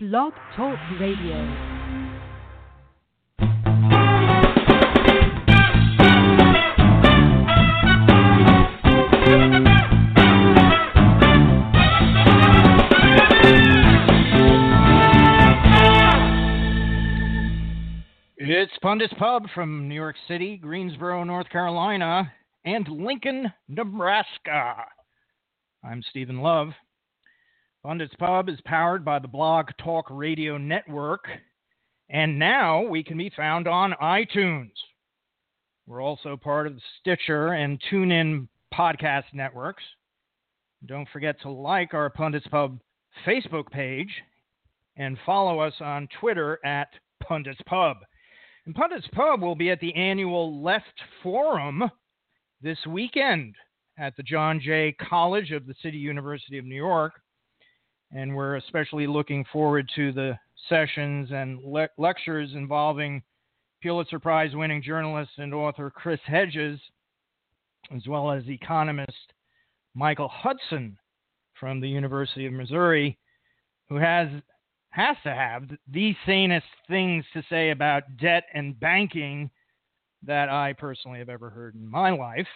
Blog Talk Radio. It's Pundits Pub from New York City, Greensboro, North Carolina, and Lincoln, Nebraska. I'm Stephen Love. Pundits Pub is powered by the Blog Talk Radio Network, and now we can be found on iTunes. We're also part of the Stitcher and TuneIn podcast networks. Don't forget to like our Pundits Pub Facebook page and follow us on Twitter at Pundits Pub. And Pundits Pub will be at the annual Left Forum this weekend at the John Jay College of the City University of New York. And we're especially looking forward to the sessions and lectures involving Pulitzer Prize winning journalist and author Chris Hedges, as well as economist Michael Hudson from the University of Missouri, who has to have the sanest things to say about debt and banking that I personally have ever heard in my life.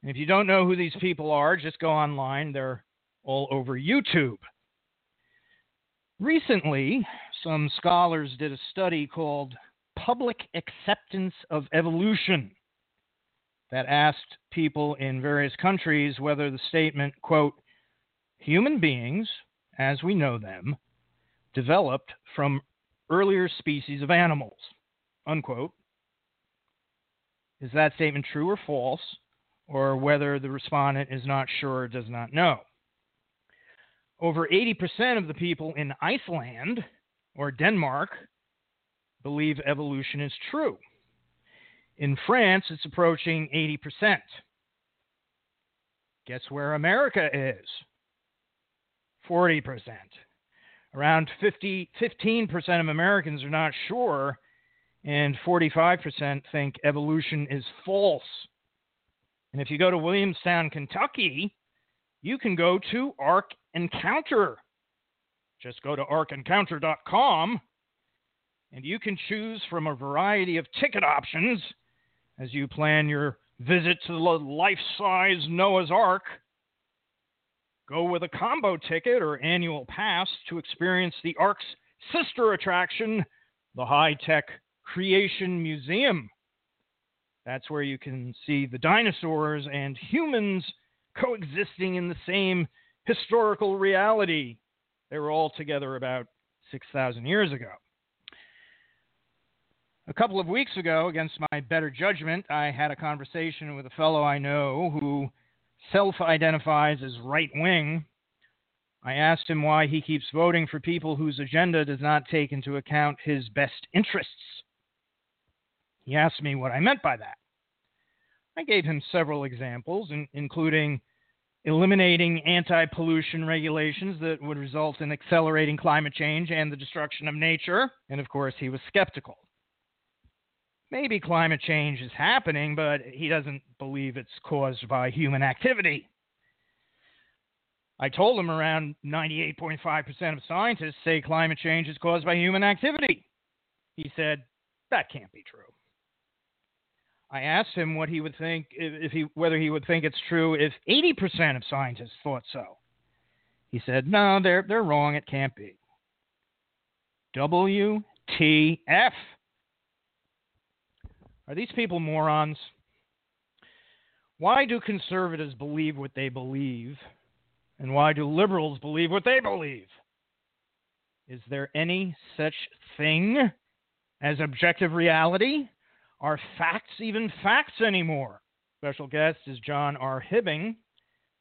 And if you don't know who these people are, just go online. They're all over YouTube. Recently, some scholars did a study called Public Acceptance of Evolution that asked people in various countries whether the statement, quote, human beings, as we know them, developed from earlier species of animals, unquote. Is that statement true or false, or whether the respondent is not sure or does not know? Over 80% of the people in Iceland or Denmark believe evolution is true. In France, it's approaching 80%. Guess where America is? 40%. Around 15% of Americans are not sure, and 45% think evolution is false. And if you go to Williamstown, Kentucky, you can go to Ark Encounter. Just go to arkencounter.com, and you can choose from a variety of ticket options as you plan your visit to the life-size Noah's Ark. Go with a combo ticket or annual pass to experience the Ark's sister attraction, the high-tech Creation Museum. That's where you can see the dinosaurs and humans coexisting in the same historical reality. They were all together about 6,000 years ago. A couple of weeks ago, against my better judgment, I had a conversation with a fellow I know who self-identifies as right-wing. I asked him why he keeps voting for people whose agenda does not take into account his best interests. He asked me what I meant by that. I gave him several examples, including eliminating anti-pollution regulations that would result in accelerating climate change and the destruction of nature, and of course he was skeptical. Maybe climate change is happening, but he doesn't believe it's caused by human activity. I told him around 98.5% of scientists say climate change is caused by human activity. He said, that can't be true. I asked him what he would think whether he would think it's true if 80% of scientists thought so. He said, no, they're wrong. It can't be. WTF. Are these people morons? Why do conservatives believe what they believe? And why do liberals believe what they believe? Is there any such thing as objective reality? Are facts even facts anymore? Special guest is John R. Hibbing,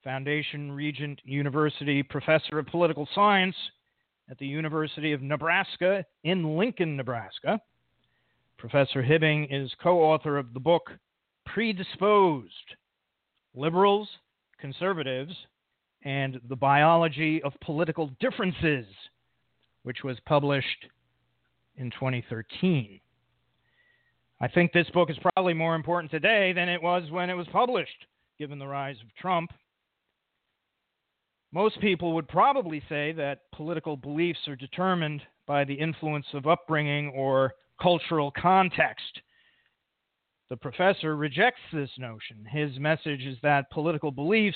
Foundation Regent University Professor of Political Science at the University of Nebraska in Lincoln, Nebraska. Professor Hibbing is co-author of the book Predisposed: Liberals, Conservatives, and the Biology of Political Differences, which was published in 2013. I think this book is probably more important today than it was when it was published, given the rise of Trump. Most people would probably say that political beliefs are determined by the influence of upbringing or cultural context. The professor rejects this notion. His message is that political beliefs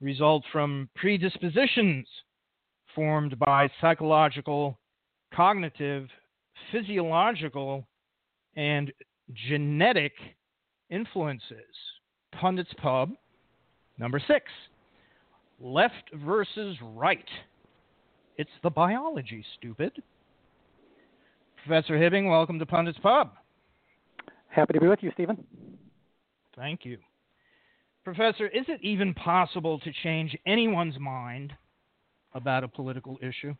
result from predispositions formed by psychological, cognitive, physiological, and genetic influences. Pundits Pub, number 6, left versus right. It's the biology, stupid. Professor Hibbing, welcome to Pundits Pub. Happy to be with you, Stephen. Thank you. Professor, is it even possible to change anyone's mind about a political issue?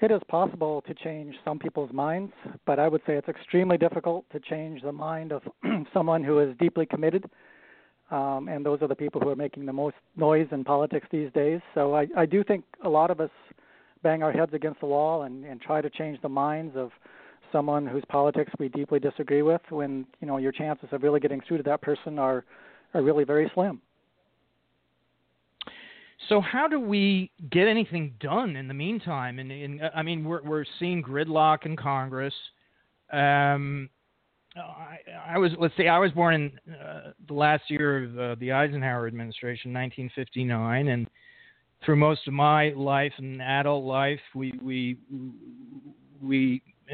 It is possible to change some people's minds, but I would say it's extremely difficult to change the mind of someone who is deeply committed, and those are the people who are making the most noise in politics these days. So I do think a lot of us bang our heads against the wall and try to change the minds of someone whose politics we deeply disagree with when, you know, your chances of really getting through to that person are really very slim. So how do we get anything done in the meantime? And I mean, we're seeing gridlock in Congress. I was born in the last year of the Eisenhower administration, 1959, and through most of my life and adult life, we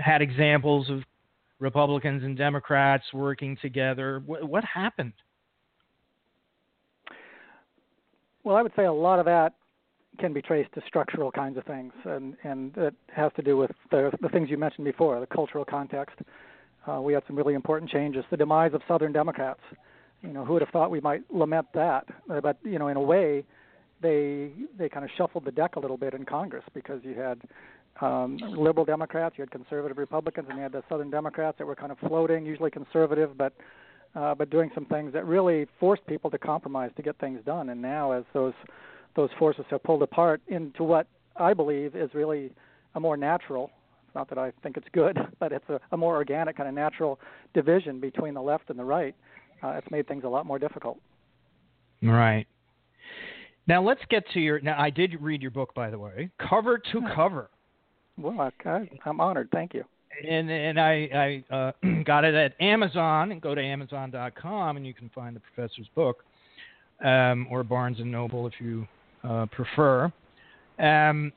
had examples of Republicans and Democrats working together. What happened? Well, I would say a lot of that can be traced to structural kinds of things, and it has to do with the things you mentioned before, the cultural context. We had some really important changes. The demise of Southern Democrats, you know, who would have thought we might lament that? But, you know, in a way, they kind of shuffled the deck a little bit in Congress because you had liberal Democrats, you had conservative Republicans, and you had the Southern Democrats that were kind of floating, usually conservative, but doing some things that really forced people to compromise to get things done. And now as those forces have pulled apart into what I believe is really a more natural, not that I think it's good, but it's a more organic kind of natural division between the left and the right, it's made things a lot more difficult. Right. Now let's get to now I did read your book, by the way, cover to cover. Well, I'm honored. Thank you. And I got it at Amazon. Go to Amazon.com and you can find the professor's book, or Barnes and Noble if you prefer. I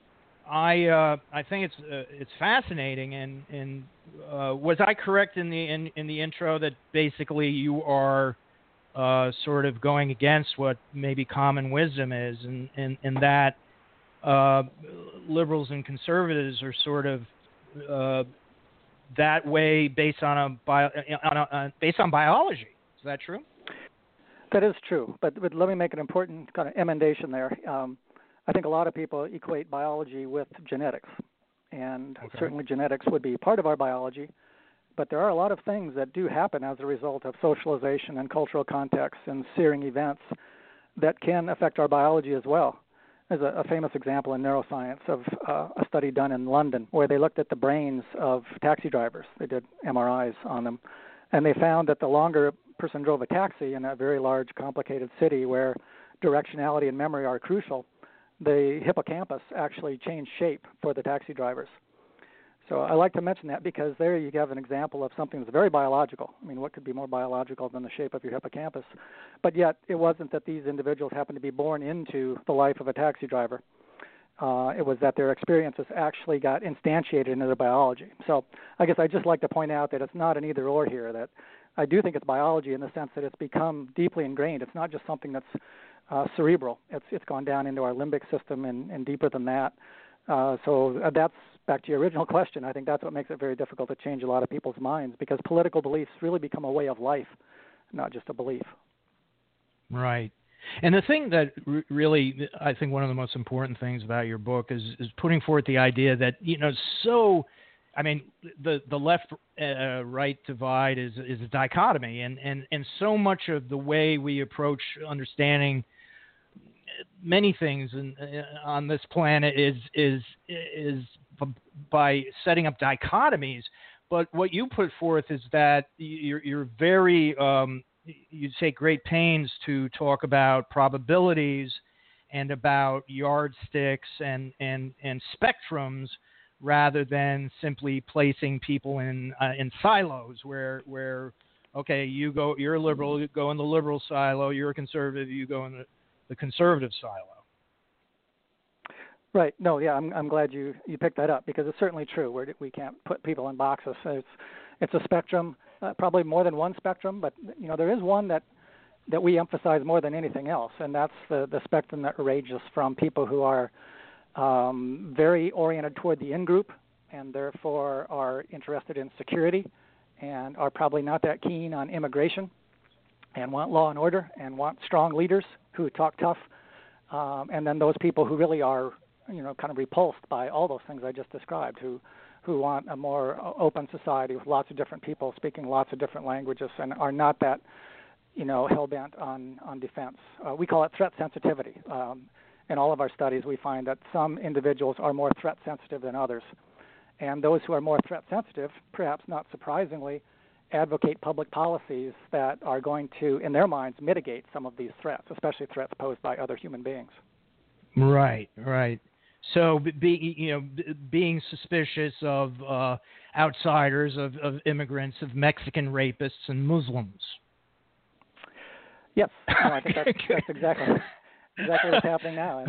think it's fascinating. And was I correct in the intro that basically you are sort of going against what maybe common wisdom is, and that liberals and conservatives are sort of that way based on biology. Is that true? That is true, but let me make an important kind of emendation there. I think a lot of people equate biology with genetics, and certainly genetics would be part of our biology, but there are a lot of things that do happen as a result of socialization and cultural contexts and searing events that can affect our biology as well. There's a famous example in neuroscience of a study done in London where they looked at the brains of taxi drivers. They did MRIs on them, and they found that the longer a person drove a taxi in a very large, complicated city where directionality and memory are crucial, the hippocampus actually changed shape for the taxi drivers. So I like to mention that because there you have an example of something that's very biological. I mean, what could be more biological than the shape of your hippocampus? But yet it wasn't that these individuals happened to be born into the life of a taxi driver. It was that their experiences actually got instantiated into their biology. So I guess I'd just like to point out that it's not an either-or here, that I do think it's biology in the sense that it's become deeply ingrained. It's not just something that's cerebral. It's gone down into our limbic system and deeper than that. So that's back to your original question. I think that's what makes it very difficult to change a lot of people's minds because political beliefs really become a way of life, not just a belief. Right. And the thing that really, I think one of the most important things about your book is putting forth the idea that, you know, the left right divide is a dichotomy and so much of the way we approach understanding many things on this planet is by setting up dichotomies. But what you put forth is that you're very you'd say great pains to talk about probabilities and about yardsticks and spectrums rather than simply placing people in silos where okay, you're a liberal, you go in the liberal silo, you're a conservative, you go in the conservative silo. Right. No, yeah, I'm glad you picked that up because it's certainly true. We can't put people in boxes. It's a spectrum, probably more than one spectrum, but you know there is one that we emphasize more than anything else, and that's the spectrum that ranges from people who are very oriented toward the in-group and therefore are interested in security and are probably not that keen on immigration and want law and order and want strong leaders who talk tough, and then those people who really are kind of repulsed by all those things I just described, who want a more open society with lots of different people speaking lots of different languages and are not that, hell-bent on defense. We call it threat sensitivity. In all of our studies, we find that some individuals are more threat sensitive than others. And those who are more threat sensitive, perhaps not surprisingly, advocate public policies that are going to, in their minds, mitigate some of these threats, especially threats posed by other human beings. Right, right. So, being suspicious of outsiders, of immigrants, of Mexican rapists and Muslims. Yes, I think that's exactly what's happening now.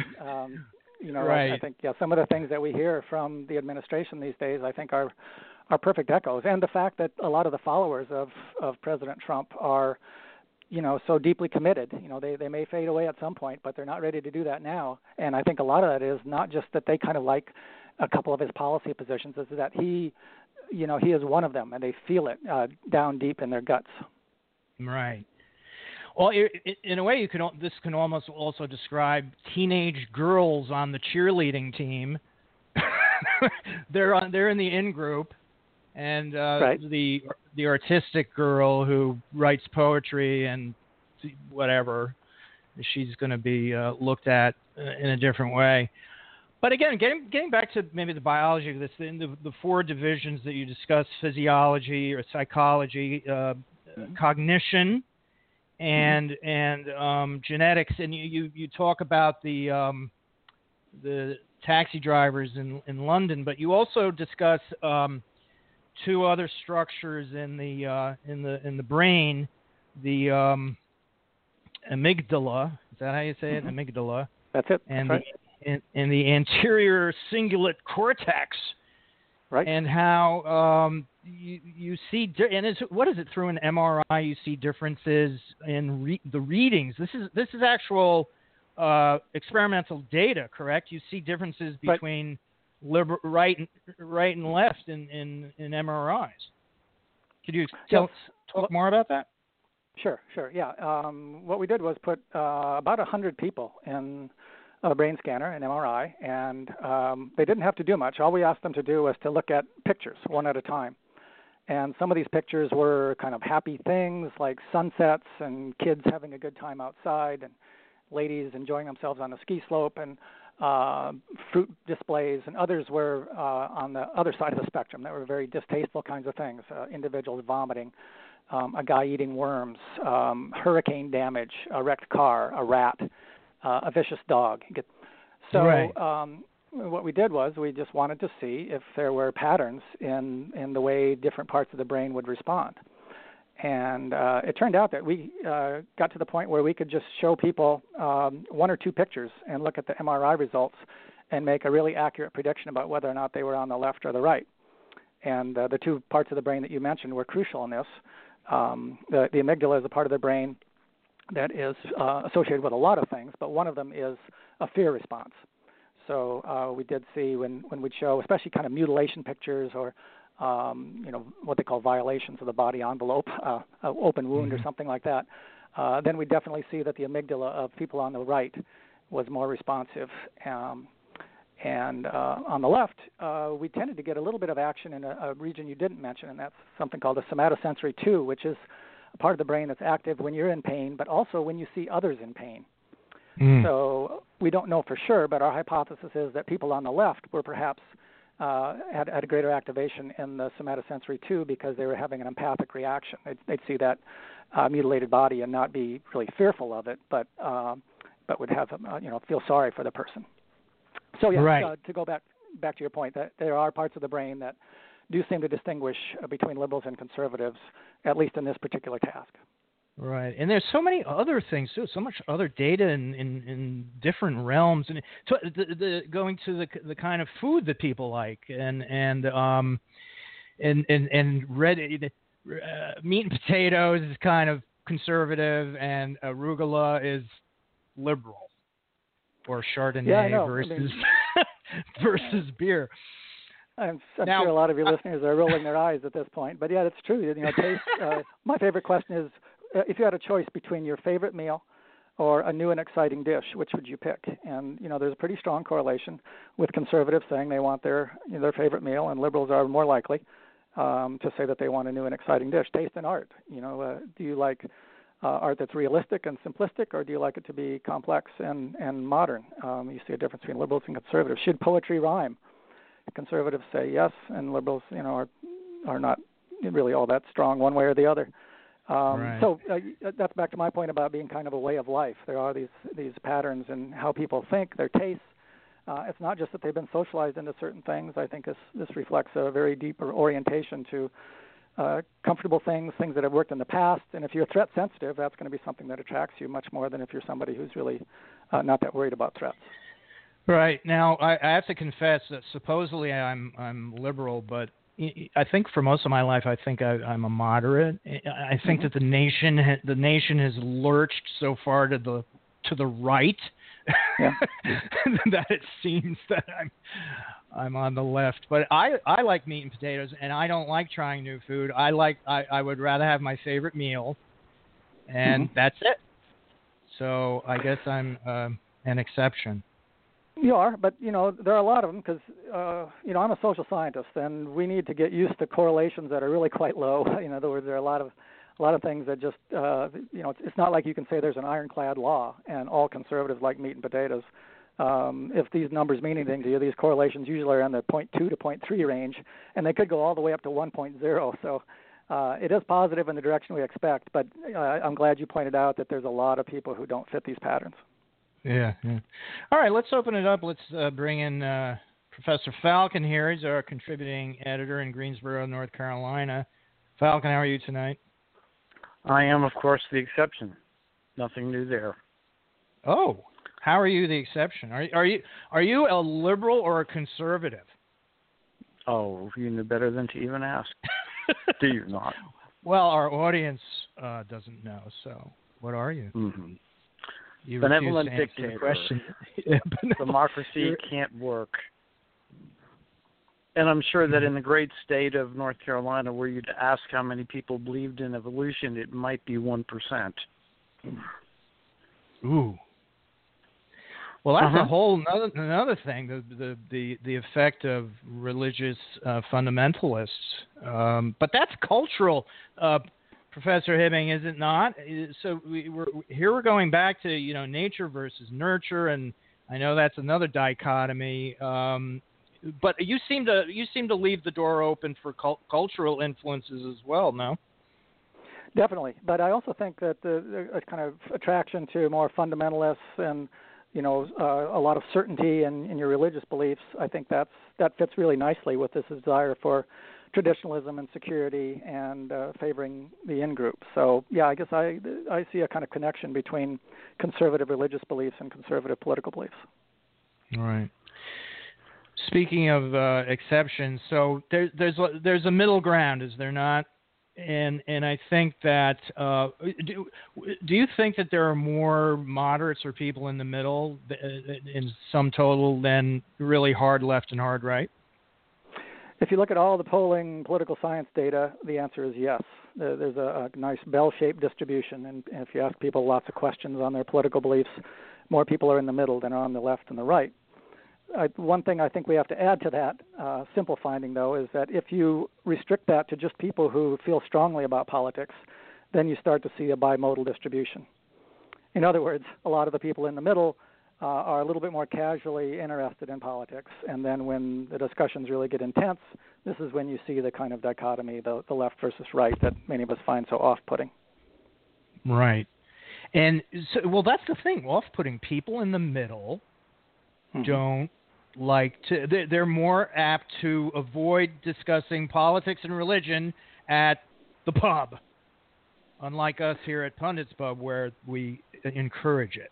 And, right. I think some of the things that we hear from the administration these days, I think, are perfect echoes. And the fact that a lot of the followers of President Trump are, so deeply committed. They may fade away at some point, but they're not ready to do that now. And I think a lot of that is not just that they kind of like a couple of his policy positions, is that he is one of them, and they feel it down deep in their guts. Right. Well, in a way, this can almost also describe teenage girls on the cheerleading team. They're in the in-group. And right. the artistic girl who writes poetry and whatever, she's going to be looked at in a different way. But again, getting back to maybe the biology of this, the four divisions that you discussed: physiology or psychology, cognition, and genetics. And you talk about the taxi drivers in London, but you also discuss two other structures in the brain, the amygdala. Is that how you say it? Amygdala. That's it. And that's and the anterior cingulate cortex. Right. And how you see, and through an MRI you see differences in the readings. This is actual experimental data, correct? You see differences between. Right. Right and left in MRIs. Could you talk more about that? Sure, yeah. What we did was put about 100 people in a brain scanner, an MRI, and they didn't have to do much. All we asked them to do was to look at pictures one at a time. And some of these pictures were kind of happy things like sunsets and kids having a good time outside and ladies enjoying themselves on a ski slope and fruit displays, and others were on the other side of the spectrum that were very distasteful kinds of things, individuals vomiting, a guy eating worms, hurricane damage, a wrecked car, a rat, a vicious dog. So right. What we did was we just wanted to see if there were patterns in the way different parts of the brain would respond. And it turned out that we got to the point where we could just show people one or two pictures and look at the MRI results and make a really accurate prediction about whether or not they were on the left or the right. And the two parts of the brain that you mentioned were crucial in this. The amygdala is a part of the brain that is associated with a lot of things, but one of them is a fear response. So we did see when we'd show, especially kind of mutilation pictures or what they call violations of the body envelope, an open wound or something like that, then we definitely see that the amygdala of people on the right was more responsive. And on the left, we tended to get a little bit of action in a region you didn't mention, and that's something called the somatosensory 2, which is a part of the brain that's active when you're in pain, but also when you see others in pain. So we don't know for sure, but our hypothesis is that people on the left were perhaps had a greater activation in the somatosensory 2 because they were having an empathic reaction. They'd see that mutilated body and not be really fearful of it, but would have feel sorry for the person. So yeah, right. To go back to your point, that there are parts of the brain that do seem to distinguish between liberals and conservatives, at least in this particular task. Right, and there's so many other things too. So much other data in different realms, and so going to the kind of food that people like, and red meat and potatoes is kind of conservative, and arugula is liberal, or Chardonnay versus beer. I'm sure a lot of your listeners are rolling their eyes at this point, but yeah, that's true. Taste. My favorite question is, if you had a choice between your favorite meal or a new and exciting dish, which would you pick? And there's a pretty strong correlation with conservatives saying they want their favorite meal, and liberals are more likely to say that they want a new and exciting dish. Taste and art. Do you like art that's realistic and simplistic, or do you like it to be complex and modern? You see a difference between liberals and conservatives. Should poetry rhyme? Conservatives say yes, and liberals are not really all that strong one way or the other. Right. So that's back to my point about being kind of a way of life. There are these patterns in how people think, their tastes. It's not just that they've been socialized into certain things. I think this reflects a very deeper orientation to comfortable things that have worked in the past. And if you're threat sensitive, that's going to be something that attracts you much more than if you're somebody who's really not that worried about threats. Right. Now, I have to confess that supposedly I'm liberal, but I think for most of my life, I think I'm a moderate. I think that the nation has lurched so far to the right that it seems that I'm on the left. But I like meat and potatoes, and I don't like trying new food. I would rather have my favorite meal, and that's it. So I guess I'm an exception. You are, but, there are a lot of them because, I'm a social scientist, and we need to get used to correlations that are really quite low. In other words, there are a lot of things that just, it's not like you can say there's an ironclad law and all conservatives like meat and potatoes. If these numbers mean anything to you, these correlations usually are in the 0.2 to 0.3 range, and they could go all the way up to 1.0. So it is positive in the direction we expect, but I'm glad you pointed out that there's a lot of people who don't fit these patterns. Yeah. All right, let's open it up. Let's bring in Professor Falcon here. He's our contributing editor in Greensboro, North Carolina. Falcon, how are you tonight? I am, of course, the exception. Nothing new there. Oh, how are you the exception? Are you a liberal or a conservative? Oh, you know better than to even ask. Do you not? Well, our audience doesn't know, so what are you? Mm-hmm. You benevolent dictator. Question. Democracy can't work. And I'm sure that in the great state of North Carolina, were you to ask how many people believed in evolution, it might be 1%. Ooh. Well, that's a whole another thing, the effect of religious fundamentalists. But that's cultural. Professor Hibbing, is it not? So we're going back to nature versus nurture, and I know that's another dichotomy. But you seem to leave the door open for cultural influences as well, no? Definitely, but I also think that the kind of attraction to more fundamentalists and a lot of certainty in your religious beliefs, I think that fits really nicely with this desire for traditionalism and security and favoring the in-group. So, yeah, I guess I see a kind of connection between conservative religious beliefs and conservative political beliefs. All right. Speaking of exceptions, so there's a middle ground, is there not? And I think that do you think that there are more moderates or people in the middle in sum total than really hard left and hard right? If you look at all the polling political science data, the answer is yes. There's a nice bell-shaped distribution, and if you ask people lots of questions on their political beliefs, more people are in the middle than are on the left and the right. One thing I think we have to add to that simple finding, though, is that if you restrict that to just people who feel strongly about politics, then you start to see a bimodal distribution. In other words, a lot of the people in the middle are a little bit more casually interested in politics. And then when the discussions really get intense, this is when you see the kind of dichotomy, the left versus right, that many of us find so off-putting. Right. And so, well, that's the thing. Off-putting people in the middle don't like to – they're more apt to avoid discussing politics and religion at the pub, unlike us here at Pundits Pub where we encourage it.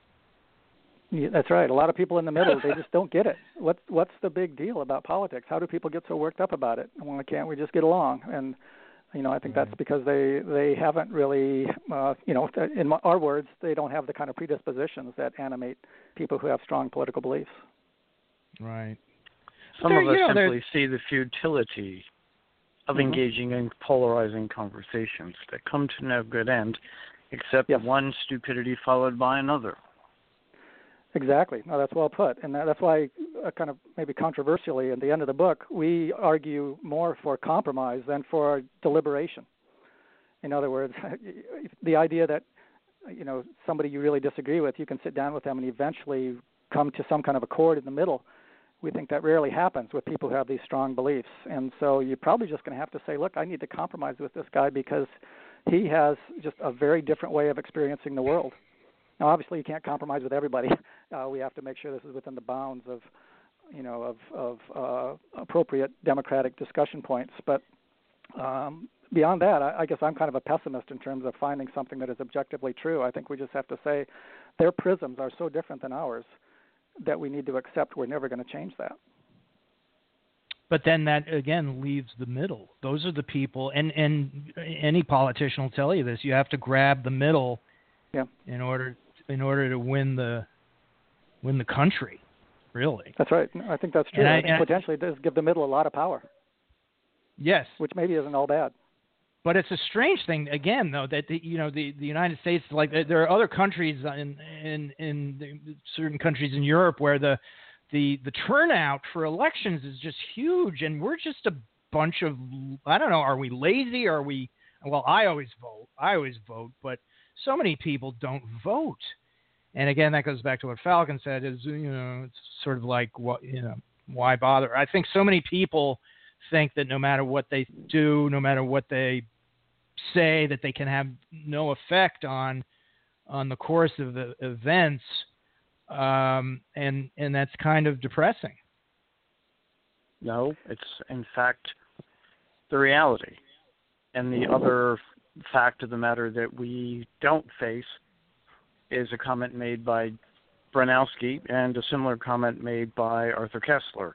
Yeah, that's right. A lot of people in the middle, they just don't get it. What's the big deal about politics? How do people get so worked up about it? Why can't we just get along? And, you know, I think that's because they haven't really, you know, in our words, they don't have the kind of predispositions that animate people who have strong political beliefs. Right. Some of us simply see the futility of engaging in polarizing conversations that come to no good end except one stupidity followed by another. Exactly. No, that's well put. And that's why, kind of maybe controversially, at the end of the book, we argue more for compromise than for deliberation. In other words, the idea that, you know, somebody you really disagree with, you can sit down with them and eventually come to some kind of accord in the middle. We think that rarely happens with people who have these strong beliefs. And so you're probably just going to have to say, look, I need to compromise with this guy because he has just a very different way of experiencing the world. Now, obviously, you can't compromise with everybody. We have to make sure this is within the bounds of, you know, of appropriate democratic discussion points. But beyond that, I guess I'm kind of a pessimist in terms of finding something that is objectively true. I think we just have to say their prisms are so different than ours that we need to accept we're never going to change that. But then that, again, leaves the middle. Those are the people, and any politician will tell you this, you have to grab the middle in order to win the country, really. That's right. I think that's true. I think potentially it does give the middle a lot of power. Yes. Which maybe isn't all bad. But it's a strange thing, again, though, that the United States, like there are other countries in certain countries in Europe where the turnout for elections is just huge, and we're just a bunch of, I don't know, are we lazy? Are we? Well, I always vote, but so many people don't vote. And again, that goes back to what Falcon said is, you know, it's sort of like, what, you know, why bother? I think so many people think that no matter what they do, no matter what they say, that they can have no effect on the course of the events. And that's kind of depressing. No, it's in fact the reality. And the other fact of the matter that we don't face is a comment made by Bronowski and a similar comment made by Arthur Kessler.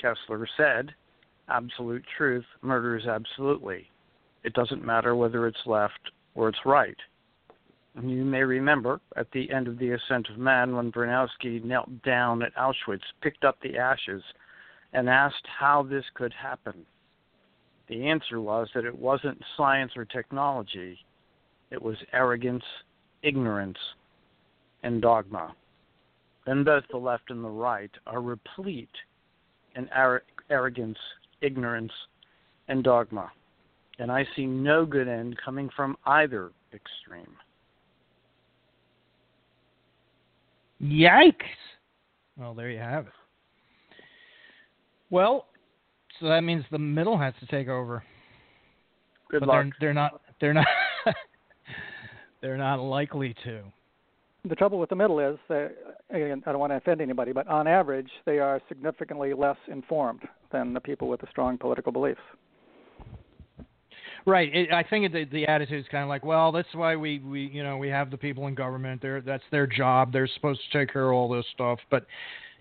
Kessler said, absolute truth murders absolutely. It doesn't matter whether it's left or it's right. And you may remember at the end of The Ascent of Man when Bronowski knelt down at Auschwitz, picked up the ashes, and asked how this could happen. The answer was that it wasn't science or technology. It was arrogance, ignorance, and dogma. And both the left and the right are replete in arrogance, ignorance, and dogma. And I see no good end coming from either extreme. Yikes! Well, there you have it. Well, so that means the middle has to take over. Good but luck. They're not. They're not likely to. The trouble with the middle is, again, I don't want to offend anybody, but on average, they are significantly less informed than the people with the strong political beliefs. Right. I think the attitude is kind of like, well, that's why we have the people in government. That's their job. They're supposed to take care of all this stuff, but.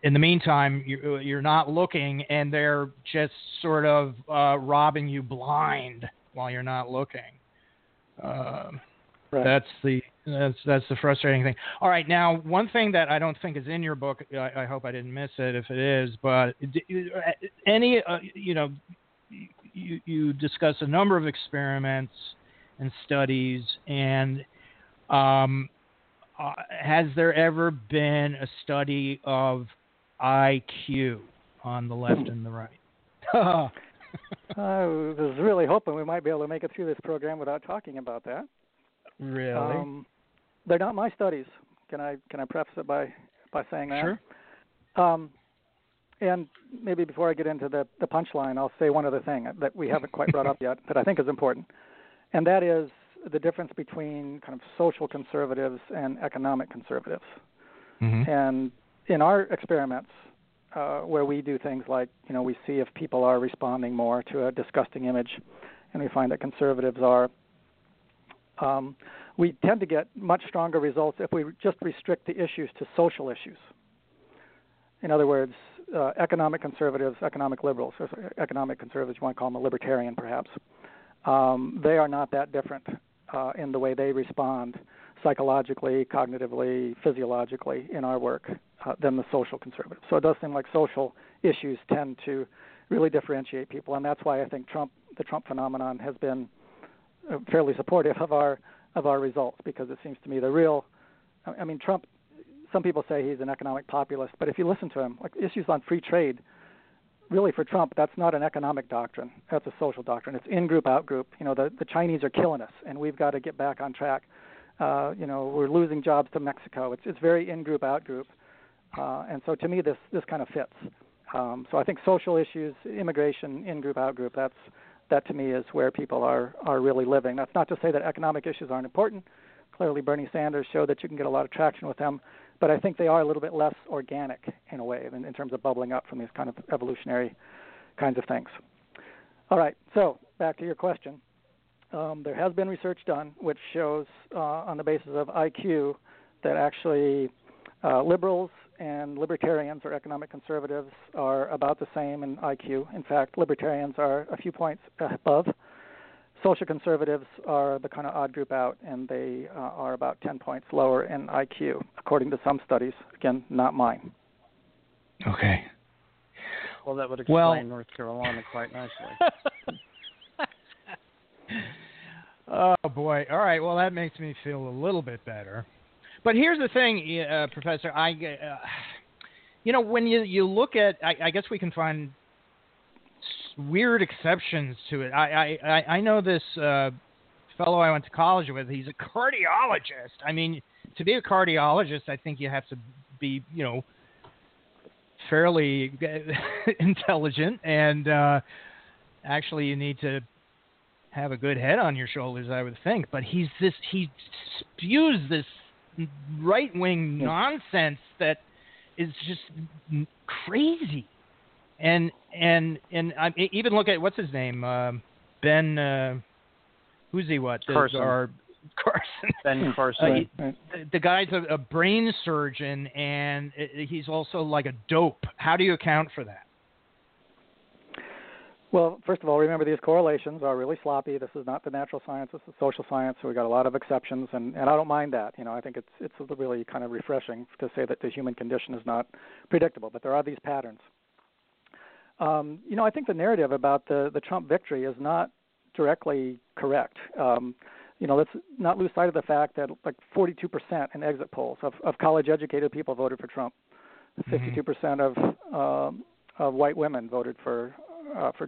In the meantime, you're not looking, and they're just sort of robbing you blind while you're not looking. Right. That's the frustrating thing. All right, now one thing that I don't think is in your book, I hope I didn't miss it if it is, but you discuss a number of experiments and studies, and has there ever been a study of IQ on the left and the right? I was really hoping we might be able to make it through this program without talking about that. Really? They're not my studies. Can I preface it by by saying that. Sure. And maybe before I get into the punchline, I'll say one other thing that we haven't quite brought up yet that I think is important, and that is the difference between kind of social conservatives and economic conservatives. Mm-hmm. And in our experiments, where we do things like, you know, we see if people are responding more to a disgusting image, and we find that conservatives are, we tend to get much stronger results if we just restrict the issues to social issues. In other words, economic conservatives, economic liberals, or economic conservatives, you want to call them a libertarian perhaps, they are not that different in the way they respond psychologically, cognitively, physiologically in our work than the social conservatives. So it does seem like social issues tend to really differentiate people, and that's why I think the Trump phenomenon has been fairly supportive of our results, because it seems to me Trump, some people say he's an economic populist, but if you listen to him, like issues on free trade, really for Trump, that's not an economic doctrine. That's a social doctrine. It's in-group, out-group. You know, the Chinese are killing us, and we've got to get back on track. You know, we're losing jobs to Mexico. It's very in-group, out-group. And so to me, this kind of fits. So I think social issues, immigration, in-group, out-group, that to me is where people are really living. That's not to say that economic issues aren't important. Clearly, Bernie Sanders showed that you can get a lot of traction with them. But I think they are a little bit less organic in a way in terms of bubbling up from these kind of evolutionary kinds of things. All right, so back to your question. There has been research done which shows on the basis of IQ that actually liberals and libertarians or economic conservatives are about the same in IQ. In fact, libertarians are a few points above. Social conservatives are the kind of odd group out, and they are about 10 points lower in IQ, according to some studies. Again, not mine. Okay. Well, that would explain North Carolina quite nicely. Oh, boy. All right. Well, that makes me feel a little bit better. But here's the thing, Professor. When you look at – I guess we can find – weird exceptions to it. I know this fellow I went to college with. He's a cardiologist. I mean, to be a cardiologist, I think you have to be, fairly intelligent, and actually you need to have a good head on your shoulders, I would think. But he spews this right-wing nonsense that is just crazy. And I even look at what's his name, Ben. Who's he? What? Carson. Carson. Ben Carson. The guy's a brain surgeon, and he's also like a dope. How do you account for that? Well, first of all, remember these correlations are really sloppy. This is not the natural science; this is social science. So we got a lot of exceptions, and I don't mind that. I think it's really kind of refreshing to say that the human condition is not predictable, but there are these patterns. I think the narrative about the Trump victory is not directly correct. Let's not lose sight of the fact that like 42% in exit polls of college-educated people voted for Trump. 52% of white women voted for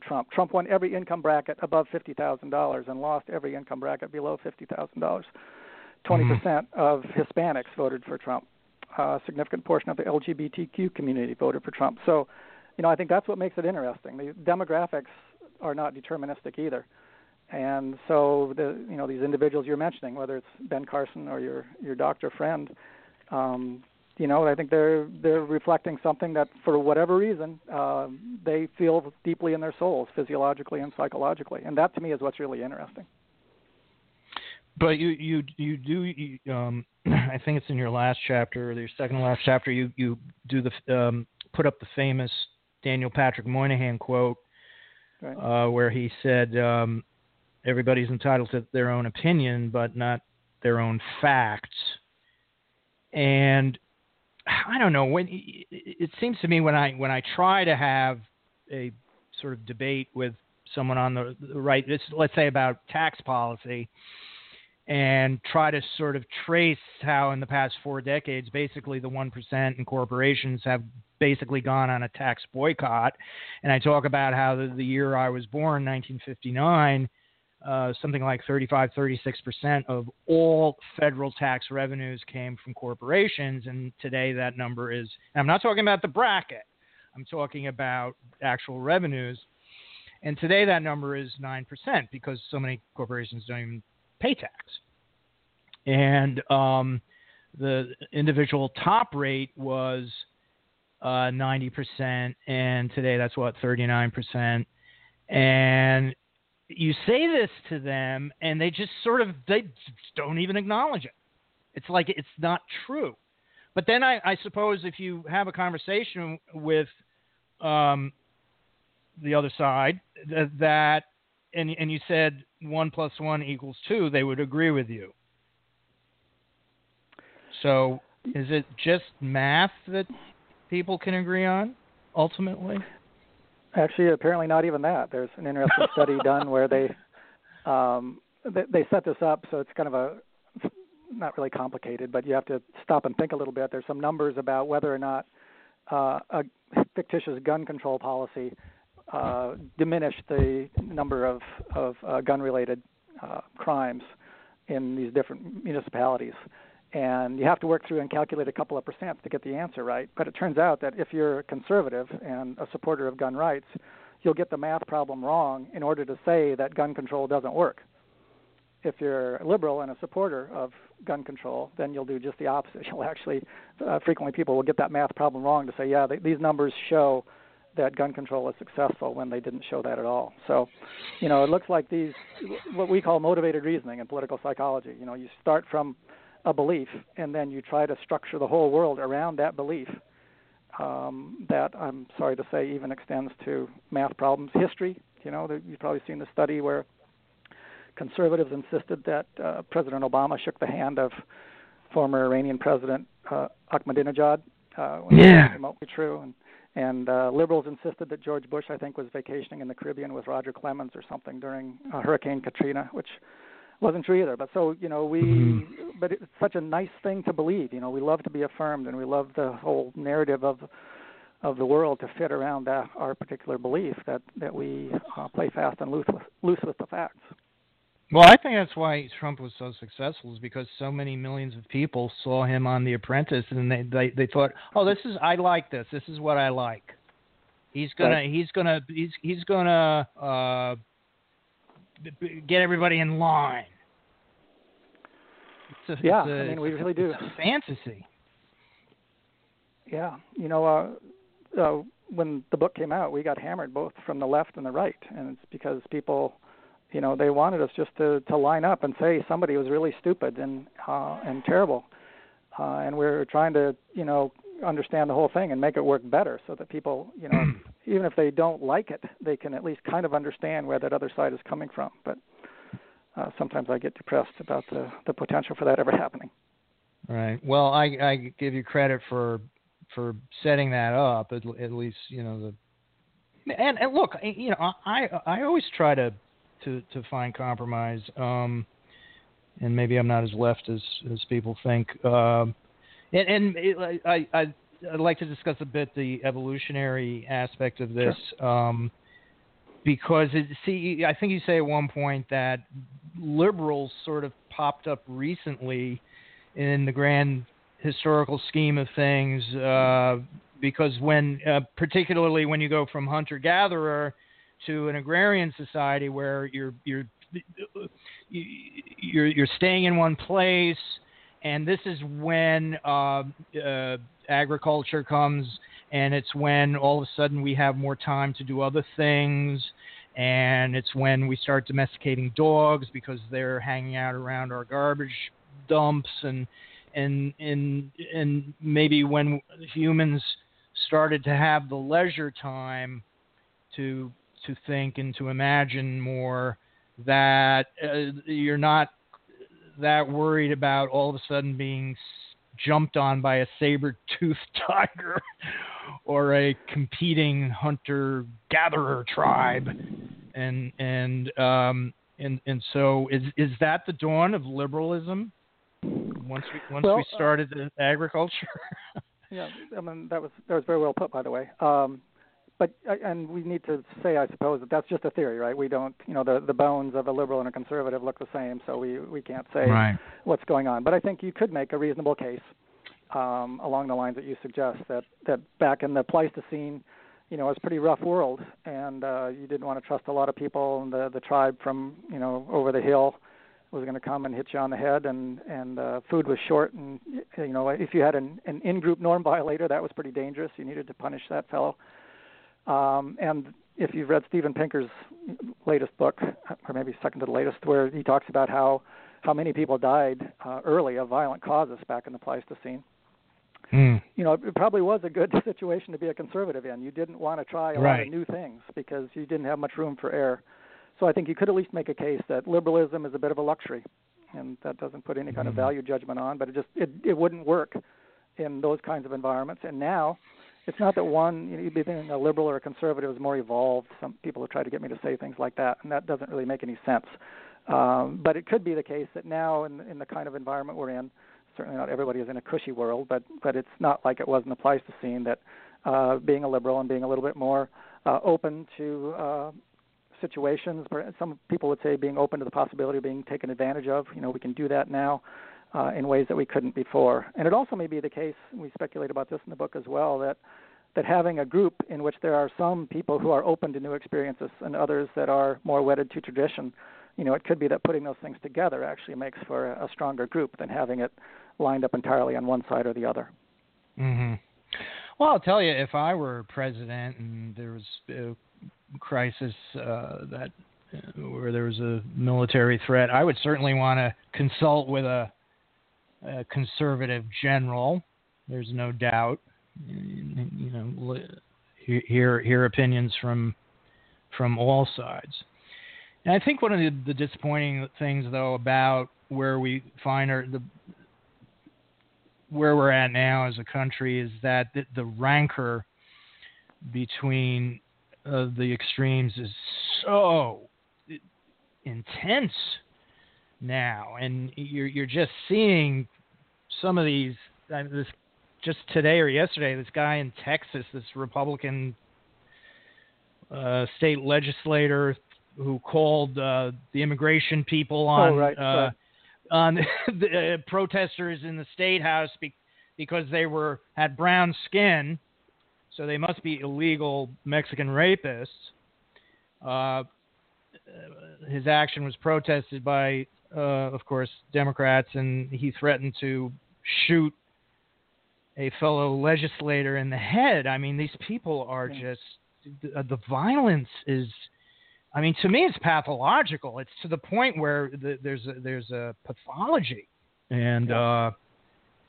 Trump. Trump won every income bracket above $50,000 and lost every income bracket below $50,000. 20% of Hispanics voted for Trump. A significant portion of the LGBTQ community voted for Trump. So. I think that's what makes it interesting. The demographics are not deterministic either, and so these individuals you're mentioning, whether it's Ben Carson or your doctor friend, I think they're reflecting something that for whatever reason they feel deeply in their souls, physiologically and psychologically, and that to me is what's really interesting. But you do I think it's in your last chapter or your second last chapter you do the put up the famous Daniel Patrick Moynihan quote, right. Where he said, everybody's entitled to their own opinion, but not their own facts. And I don't know, it seems to me when I try to have a sort of debate with someone on the right, let's say about tax policy, and try to sort of trace how in the past 4 decades, basically the 1% and corporations have basically gone on a tax boycott. And I talk about how the year I was born, 1959, something like 35-36% of all federal tax revenues came from corporations. And today that number is, and I'm not talking about the bracket, I'm talking about actual revenues. And today that number is 9% because so many corporations don't even pay tax. And the individual top rate was 90%. And today that's what, 39%. And you say this to them and they just sort of, they don't even acknowledge it. It's like, it's not true. But then I suppose if you have a conversation with the other side that, and you said 1 + 1 = 2, they would agree with you. So is it just math that people can agree on ultimately? Actually, apparently not even that. There's an interesting study done where they set this up, so it's kind of a not really complicated, but you have to stop and think a little bit. There's some numbers about whether or not a fictitious gun control policy diminished the number of gun-related crimes in these different municipalities. And you have to work through and calculate a couple of percents to get the answer right. But it turns out that if you're a conservative and a supporter of gun rights, you'll get the math problem wrong in order to say that gun control doesn't work. If you're a liberal and a supporter of gun control, then you'll do just the opposite. You'll actually frequently people will get that math problem wrong to say, yeah, these numbers show that gun control is successful when they didn't show that at all. So, you know, it looks like these what we call motivated reasoning in political psychology. You know, you start from a belief, and then you try to structure the whole world around that belief. That, I'm sorry to say, even extends to math problems. History, you know, you've probably seen the study where conservatives insisted that President Obama shook the hand of former Iranian President Ahmadinejad. When remotely true. And liberals insisted that George Bush, I think, was vacationing in the Caribbean with Roger Clemens or something during Hurricane Katrina, which wasn't true either. But so, you know, but it's such a nice thing to believe. You know, we love to be affirmed, and we love the whole narrative of the world to fit around our particular belief that we play fast and loose with the facts. Well, I think that's why Trump was so successful, is because so many millions of people saw him on The Apprentice, and they thought, oh, I like this. This is what I like. He's gonna get everybody in line. We really do. It's a fantasy. Yeah, you know, when the book came out, we got hammered both from the left and the right, and it's because people, you know, they wanted us just to line up and say somebody was really stupid and terrible, and we're trying to, you know, understand the whole thing and make it work better so that people, you know, even if they don't like it, they can at least kind of understand where that other side is coming from. But sometimes I get depressed about the potential for that ever happening. Right. Well, I give you credit for setting that up, at least, you know, and look, you know, I always try to find compromise, and maybe I'm not as left as people think. I'd like to discuss a bit the evolutionary aspect of this, sure. Because I think you say at one point that liberals sort of popped up recently in the grand historical scheme of things, because particularly when you go from hunter-gatherer to an agrarian society where you're staying in one place. And this is when agriculture comes, and it's when all of a sudden we have more time to do other things, and it's when we start domesticating dogs because they're hanging out around our garbage dumps, and maybe when humans started to have the leisure time to think and to imagine more, that you're not that worried about all of a sudden being jumped on by a saber-toothed tiger or a competing hunter-gatherer tribe, and so is that the dawn of liberalism? Once we started the agriculture. Yeah, I mean that was very well put, by the way. But and we need to say, I suppose, that that's just a theory, right? We don't, you know, the bones of a liberal and a conservative look the same, so we can't say what's going on. But I think you could make a reasonable case along the lines that you suggest, that back in the Pleistocene, you know, it was a pretty rough world, and you didn't want to trust a lot of people, and the tribe from, you know, over the hill was going to come and hit you on the head, and food was short, and, you know, if you had an in-group norm violator, that was pretty dangerous. You needed to punish that fellow. And if you've read Steven Pinker's latest book, or maybe second to the latest, where he talks about how many people died early of violent causes back in the Pleistocene, you know, it probably was a good situation to be a conservative in. You didn't want to try a lot of new things because you didn't have much room for error. So I think you could at least make a case that liberalism is a bit of a luxury, and that doesn't put any kind of value judgment on, but it wouldn't work in those kinds of environments. And now it's not that one, you know, you'd be thinking a liberal or a conservative is more evolved. Some people have tried to get me to say things like that, and that doesn't really make any sense. But it could be the case that now in the kind of environment we're in, certainly not everybody is in a cushy world, but it's not like it was in the Pleistocene, that being a liberal and being a little bit more open to situations, some people would say being open to the possibility of being taken advantage of, you know, we can do that now in ways that we couldn't before. And it also may be the case, and we speculate about this in the book as well, that having a group in which there are some people who are open to new experiences and others that are more wedded to tradition, you know, it could be that putting those things together actually makes for a stronger group than having it lined up entirely on one side or the other. Mm-hmm. Well, I'll tell you, if I were president and there was a crisis where there was a military threat, I would certainly want to consult with a conservative general. There's no doubt. You know, hear opinions from all sides. And I think one of the disappointing things, though, about where we find where we're at now as a country is that the rancor between the extremes is so intense now, and you're just seeing some of these. This just today or yesterday, this guy in Texas, this Republican state legislator, who called the immigration people on the protesters in the state house because they had brown skin, so they must be illegal Mexican rapists. His action was protested by, of course, Democrats, and he threatened to shoot a fellow legislator in the head. I mean, these people are just the violence is. I mean, to me, it's pathological. It's to the point where there's a pathology, and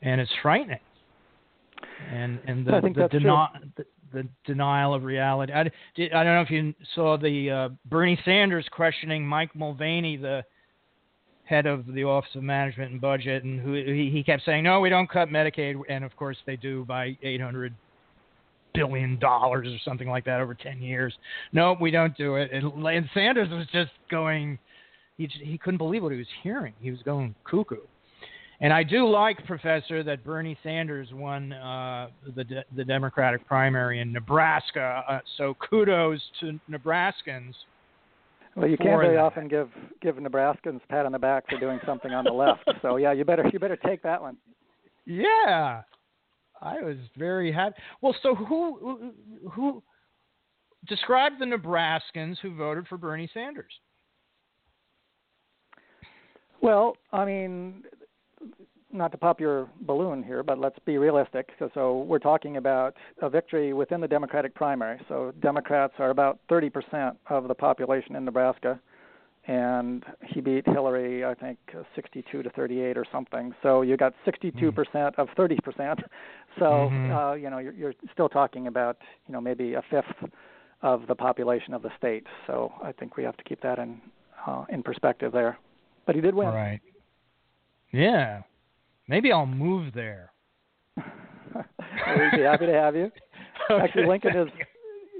it's frightening. And the denial of reality. I don't know if you saw the Bernie Sanders questioning Mike Mulvaney, the head of the Office of Management and Budget, and who he kept saying, "No, we don't cut Medicaid," and of course they do by $800 billion or something like that over 10 years. Nope, we don't do it. And Sanders was just going, he couldn't believe what he was hearing. He was going cuckoo. And I do like, Professor, that Bernie Sanders won the Democratic primary in Nebraska. So kudos to Nebraskans. Well, you can't very often give Nebraskans a pat on the back for doing something on the left. So yeah, you better take that one. Yeah. I was very happy. Well, so who described the Nebraskans who voted for Bernie Sanders? Well, I mean, not to pop your balloon here, but let's be realistic. So we're talking about a victory within the Democratic primary. So Democrats are about 30% of the population in Nebraska, and he beat Hillary, I think, 62-38 or something. So you got 62% of 30%. So you know, you're still talking about, you know, maybe a fifth of the population of the state. So I think we have to keep that in perspective there. But he did win. All right. Yeah. Maybe I'll move there. We'd be happy to have you. Okay. Actually, Lincoln is.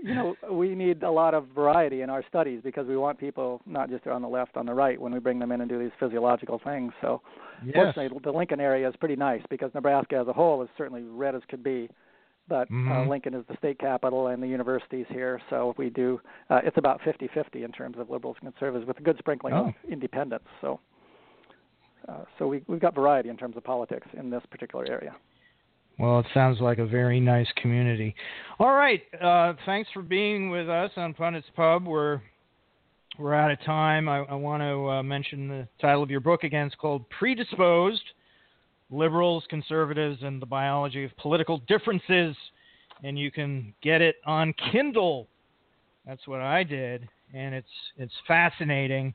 You know, we need a lot of variety in our studies because we want people not just on the left, on the right when we bring them in and do these physiological things. So, fortunately, the Lincoln area is pretty nice because Nebraska as a whole is certainly red as could be, but Lincoln is the state capital and the university's here, so we do. It's about 50-50 in terms of liberals and conservatives, with a good sprinkling of independents. So, so we've got variety in terms of politics in this particular area. Well, it sounds like a very nice community. All right, thanks for being with us on Pundits Pub. We're out of time. I want to mention the title of your book again. It's called Predisposed: Liberals, Conservatives, and the Biology of Political Differences. And you can get it on Kindle. That's what I did. And it's fascinating.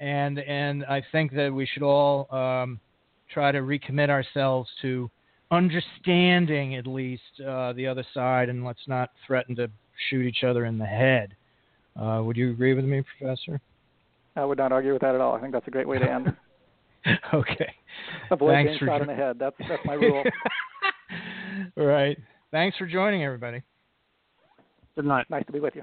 And I think that we should all try to recommit ourselves to understanding, at least, the other side. And let's not threaten to shoot each other in the head. Would you agree with me, Professor? I would not argue with that at all. I think that's a great way to end. Okay. Avoid being shot in the head. That's my rule. Right. Thanks for joining, everybody. Good night. Nice to be with you.